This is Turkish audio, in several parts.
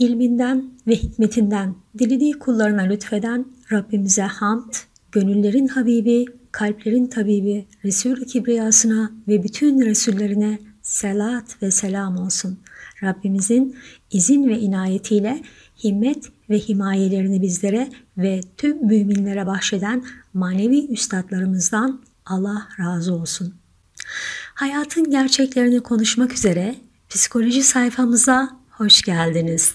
ilminden ve hikmetinden dilediği kullarına lütfeden Rabbimize hamd, gönüllerin Habibi, kalplerin tabibi Resul-i Kibriyasına ve bütün Resullerine selat ve selam olsun. Rabbimizin izin ve inayetiyle himmet ve himayelerini bizlere ve tüm müminlere bahşeden manevi üstadlarımızdan Allah razı olsun. Hayatın gerçeklerini konuşmak üzere psikoloji sayfamıza hoş geldiniz.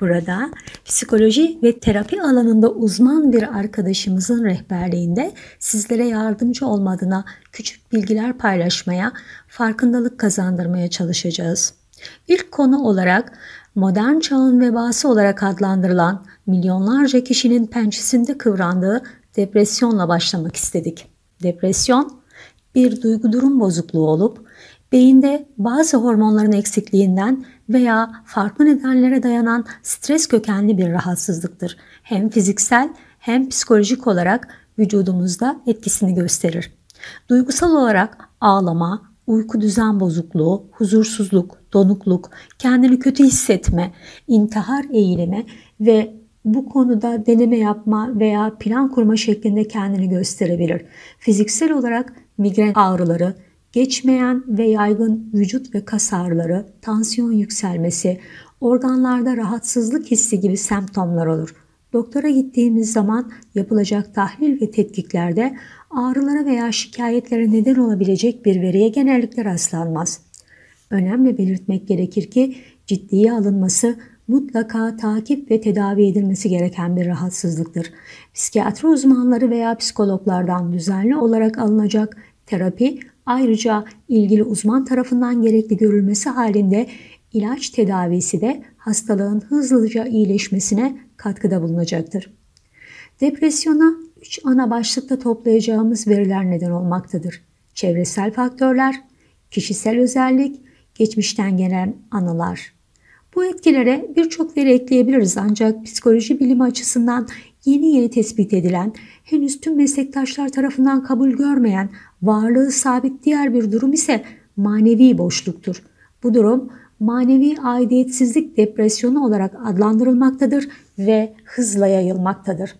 Burada psikoloji ve terapi alanında uzman bir arkadaşımızın rehberliğinde sizlere yardımcı olma adına küçük bilgiler paylaşmaya, farkındalık kazandırmaya çalışacağız. İlk konu olarak modern çağın vebası olarak adlandırılan milyonlarca kişinin pençesinde kıvrandığı depresyonla başlamak istedik. Depresyon bir duygu durum bozukluğu olup beyinde bazı hormonların eksikliğinden veya farklı nedenlere dayanan stres kökenli bir rahatsızlıktır. Hem fiziksel hem psikolojik olarak vücudumuzda etkisini gösterir. Duygusal olarak ağlama, uyku düzen bozukluğu, huzursuzluk, donukluk, kendini kötü hissetme, intihar eğilimi ve bu konuda deneme yapma veya plan kurma şeklinde kendini gösterebilir. Fiziksel olarak migren ağrıları, geçmeyen ve yaygın vücut ve kas ağrıları, tansiyon yükselmesi, organlarda rahatsızlık hissi gibi semptomlar olur. Doktora gittiğimiz zaman yapılacak tahlil ve tetkiklerde ağrılara veya şikayetlere neden olabilecek bir veriye genellikle rastlanmaz. Önemli belirtmek gerekir ki ciddiye alınması, mutlaka takip ve tedavi edilmesi gereken bir rahatsızlıktır. Psikiyatri uzmanları veya psikologlardan düzenli olarak alınacak terapi, ayrıca ilgili uzman tarafından gerekli görülmesi halinde ilaç tedavisi de hastalığın hızlıca iyileşmesine katkıda bulunacaktır. Depresyona 3 ana başlıkta toplayacağımız veriler neden olmaktadır. Çevresel faktörler, kişisel özellik, geçmişten gelen anılar. Bu etkilere birçok veri ekleyebiliriz ancak psikoloji bilimi açısından yeni tespit edilen, henüz tüm meslektaşlar tarafından kabul görmeyen, varlığı sabit diğer bir durum ise manevi boşluktur. Bu durum manevi aidiyetsizlik depresyonu olarak adlandırılmaktadır ve hızla yayılmaktadır.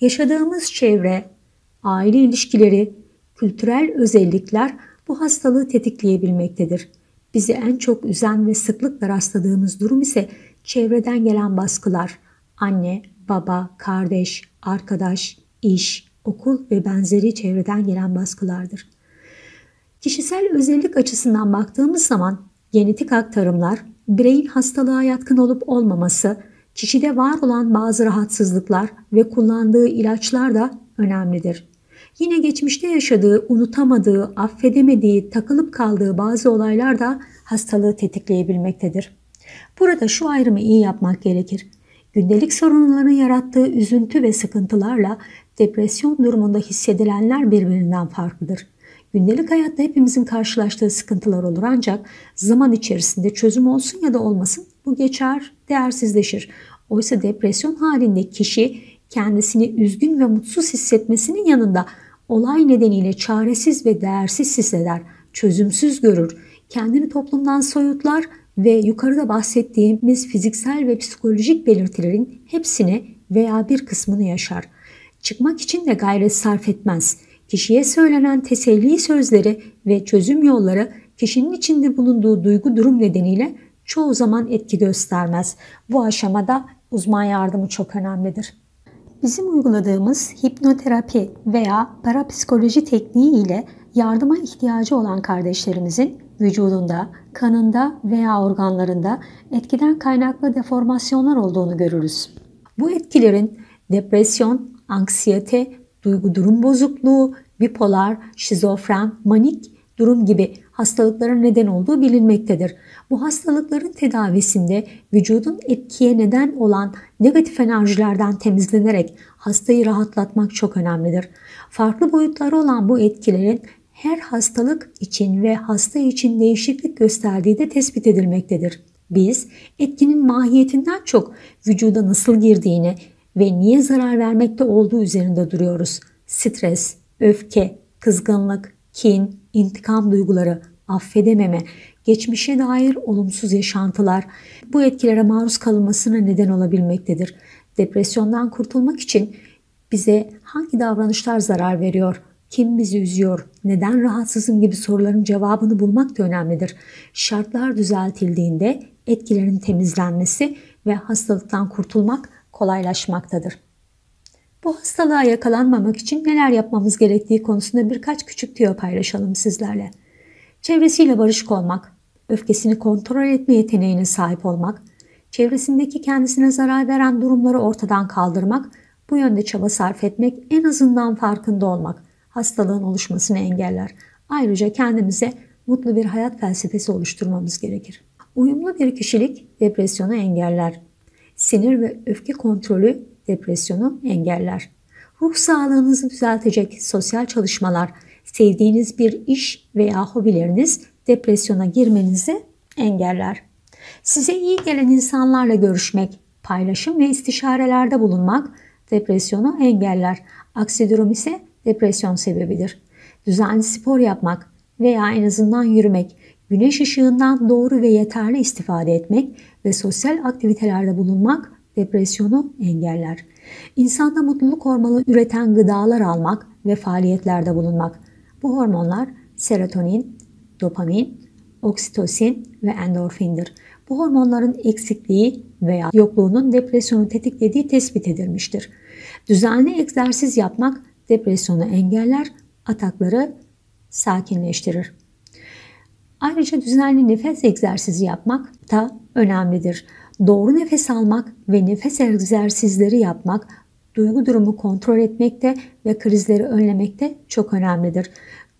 Yaşadığımız çevre, aile ilişkileri, kültürel özellikler bu hastalığı tetikleyebilmektedir. Bizi en çok üzen ve sıklıkla rastladığımız durum ise çevreden gelen baskılar, anne, baba, kardeş, arkadaş, iş, okul ve benzeri çevreden gelen baskılardır. Kişisel özellik açısından baktığımız zaman genetik aktarımlar, bireyin hastalığa yatkın olup olmaması, kişide var olan bazı rahatsızlıklar ve kullandığı ilaçlar da önemlidir. Yine geçmişte yaşadığı, unutamadığı, affedemediği, takılıp kaldığı bazı olaylar da hastalığı tetikleyebilmektedir. Burada şu ayrımı iyi yapmak gerekir. Gündelik sorunların yarattığı üzüntü ve sıkıntılarla depresyon durumunda hissedilenler birbirinden farklıdır. Gündelik hayatta hepimizin karşılaştığı sıkıntılar olur ancak zaman içerisinde çözüm olsun ya da olmasın bu geçer, değersizleşir. Oysa depresyon halinde kişi kendisini üzgün ve mutsuz hissetmesinin yanında olay nedeniyle çaresiz ve değersiz hisseder, çözümsüz görür, kendini toplumdan soyutlar ve yukarıda bahsettiğimiz fiziksel ve psikolojik belirtilerin hepsini veya bir kısmını yaşar. Çıkmak için de gayret sarf etmez. Kişiye söylenen teselli sözleri ve çözüm yolları kişinin içinde bulunduğu duygu durum nedeniyle çoğu zaman etki göstermez. Bu aşamada uzman yardımı çok önemlidir. Bizim uyguladığımız hipnoterapi veya parapsikoloji tekniği ile yardıma ihtiyacı olan kardeşlerimizin vücudunda, kanında veya organlarında etkiden kaynaklı deformasyonlar olduğunu görürüz. Bu etkilerin depresyon, anksiyete, duygu durum bozukluğu, bipolar, şizofren, manik durum gibi hastalıkların neden olduğu bilinmektedir. Bu hastalıkların tedavisinde vücudun etkiye neden olan negatif enerjilerden temizlenerek hastayı rahatlatmak çok önemlidir. Farklı boyutları olan bu etkilerin her hastalık için ve hasta için değişiklik gösterdiği de tespit edilmektedir. Biz etkinin mahiyetinden çok vücuda nasıl girdiğini ve niye zarar vermekte olduğu üzerinde duruyoruz. Stres, öfke, kızgınlık, kin, intikam duyguları, affedememe, geçmişe dair olumsuz yaşantılar bu etkilere maruz kalınmasına neden olabilmektedir. Depresyondan kurtulmak için bize hangi davranışlar zarar veriyor, kim bizi üzüyor, neden rahatsızım gibi soruların cevabını bulmak da önemlidir. Şartlar düzeltildiğinde etkilerin temizlenmesi ve hastalıktan kurtulmak kolaylaşmaktadır. Bu hastalığa yakalanmamak için neler yapmamız gerektiği konusunda birkaç küçük tüyo paylaşalım sizlerle. Çevresiyle barışık olmak, öfkesini kontrol etme yeteneğine sahip olmak, çevresindeki kendisine zarar veren durumları ortadan kaldırmak, bu yönde çaba sarf etmek, en azından farkında olmak hastalığın oluşmasını engeller. Ayrıca kendimize mutlu bir hayat felsefesi oluşturmamız gerekir. Uyumlu bir kişilik depresyonu engeller. Sinir ve öfke kontrolü depresyonu engeller. Ruh sağlığınızı düzeltecek sosyal çalışmalar, sevdiğiniz bir iş veya hobileriniz depresyona girmenizi engeller. Size iyi gelen insanlarla görüşmek, paylaşım ve istişarelerde bulunmak depresyonu engeller. Aksi durum ise depresyon sebebidir. Düzenli spor yapmak veya en azından yürümek, güneş ışığından doğru ve yeterli istifade etmek ve sosyal aktivitelerde bulunmak depresyonu engeller. İnsanda mutluluk hormonu üreten gıdalar almak ve faaliyetlerde bulunmak. Bu hormonlar serotonin, dopamin, oksitosin ve endorfindir. Bu hormonların eksikliği veya yokluğunun depresyonu tetiklediği tespit edilmiştir. Düzenli egzersiz yapmak depresyonu engeller, atakları sakinleştirir. Ayrıca düzenli nefes egzersizi yapmak da önemlidir. Doğru nefes almak ve nefes egzersizleri yapmak, duygu durumu kontrol etmekte ve krizleri önlemekte çok önemlidir.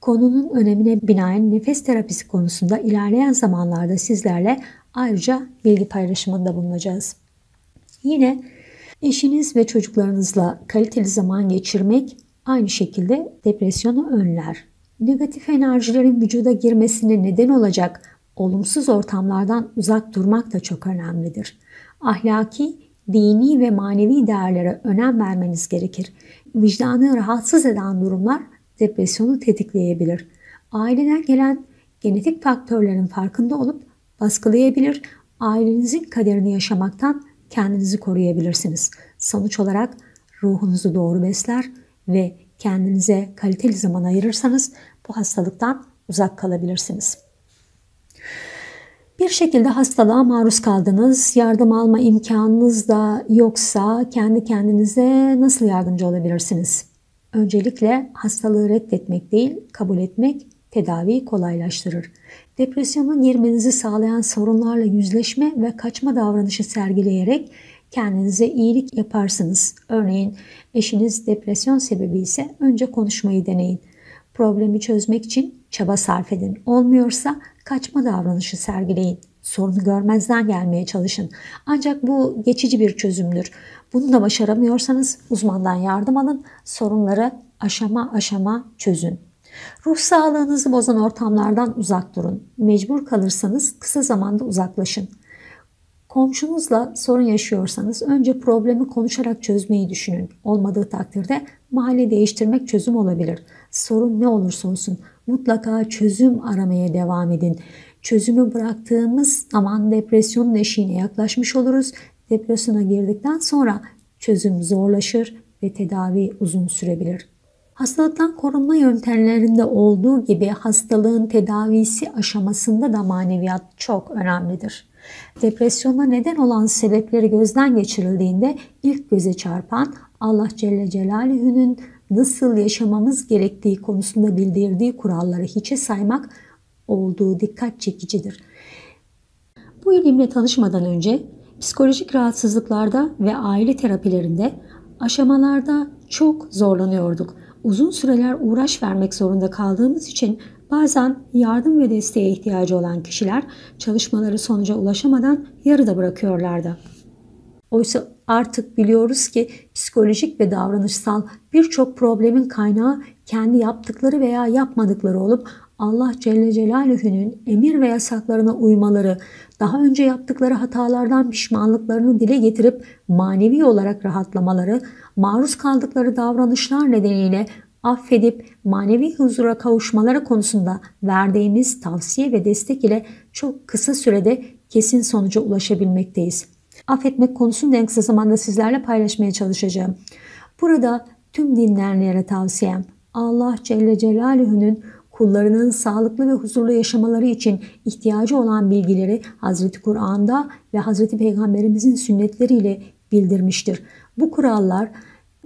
Konunun önemine binaen nefes terapisi konusunda ilerleyen zamanlarda sizlerle ayrıca bilgi paylaşımında bulunacağız. Yine eşiniz ve çocuklarınızla kaliteli zaman geçirmek aynı şekilde depresyonu önler. Negatif enerjilerin vücuda girmesine neden olacak olumsuz ortamlardan uzak durmak da çok önemlidir. Ahlaki, dini ve manevi değerlere önem vermeniz gerekir. Vicdanı rahatsız eden durumlar depresyonu tetikleyebilir. Aileden gelen genetik faktörlerin farkında olup baskılayabilir, ailenizin kaderini yaşamaktan kendinizi koruyabilirsiniz. Sonuç olarak ruhunuzu doğru besler ve kendinize kaliteli zaman ayırırsanız bu hastalıktan uzak kalabilirsiniz. Bir şekilde hastalığa maruz kaldınız, yardım alma imkanınız da yoksa kendi kendinize nasıl yardımcı olabilirsiniz? Öncelikle hastalığı reddetmek değil, kabul etmek tedaviyi kolaylaştırır. Depresyona girmenizi sağlayan sorunlarla yüzleşme ve kaçma davranışı sergileyerek kendinize iyilik yaparsınız. Örneğin eşiniz depresyon sebebi ise önce konuşmayı deneyin. Problemi çözmek için çaba sarf edin. Olmuyorsa kaçma davranışı sergileyin. Sorunu görmezden gelmeye çalışın. Ancak bu geçici bir çözümdür. Bunu da başaramıyorsanız uzmandan yardım alın. Sorunları aşama aşama çözün. Ruh sağlığınızı bozan ortamlardan uzak durun. Mecbur kalırsanız kısa zamanda uzaklaşın. Komşunuzla sorun yaşıyorsanız önce problemi konuşarak çözmeyi düşünün. Olmadığı takdirde mahalle değiştirmek çözüm olabilir. Sorun ne olursa olsun mutlaka çözüm aramaya devam edin. Çözümü bıraktığımız zaman depresyonun eşiğine yaklaşmış oluruz. Depresyona girdikten sonra çözüm zorlaşır ve tedavi uzun sürebilir. Hastalıktan korunma yöntemlerinde olduğu gibi hastalığın tedavisi aşamasında da maneviyat çok önemlidir. Depresyona neden olan sebepleri gözden geçirildiğinde ilk göze çarpan Allah Celle Celaluhu'nun nasıl yaşamamız gerektiği konusunda bildirdiği kuralları hiçe saymak olduğu dikkat çekicidir. Bu ilimle tanışmadan önce psikolojik rahatsızlıklarda ve aile terapilerinde aşamalarda çok zorlanıyorduk. Uzun süreler uğraş vermek zorunda kaldığımız için bazen yardım ve desteğe ihtiyacı olan kişiler çalışmaları sonuca ulaşamadan yarıda bırakıyorlardı. Oysa artık biliyoruz ki psikolojik ve davranışsal birçok problemin kaynağı kendi yaptıkları veya yapmadıkları olup Allah Celle Celaluhu'nun emir ve yasaklarına uymaları, daha önce yaptıkları hatalardan pişmanlıklarını dile getirip manevi olarak rahatlamaları, maruz kaldıkları davranışlar nedeniyle affedip manevi huzura kavuşmaları konusunda verdiğimiz tavsiye ve destek ile çok kısa sürede kesin sonuca ulaşabilmekteyiz. Affetmek konusunu da en kısa zamanda sizlerle paylaşmaya çalışacağım. Burada tüm dinleyenlere tavsiyem Allah Celle Celaluhu'nun kullarının sağlıklı ve huzurlu yaşamaları için ihtiyacı olan bilgileri Hazreti Kur'an'da ve Hazreti Peygamberimizin sünnetleriyle bildirmiştir. Bu kurallar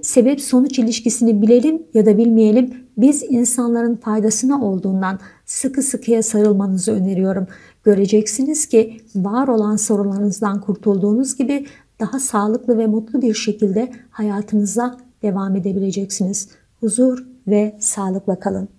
sebep-sonuç ilişkisini bilelim ya da bilmeyelim biz insanların faydasına olduğundan sıkı sıkıya sarılmanızı öneriyorum. Göreceksiniz ki var olan sorunlarınızdan kurtulduğunuz gibi daha sağlıklı ve mutlu bir şekilde hayatınıza devam edebileceksiniz. Huzur ve sağlıkla kalın.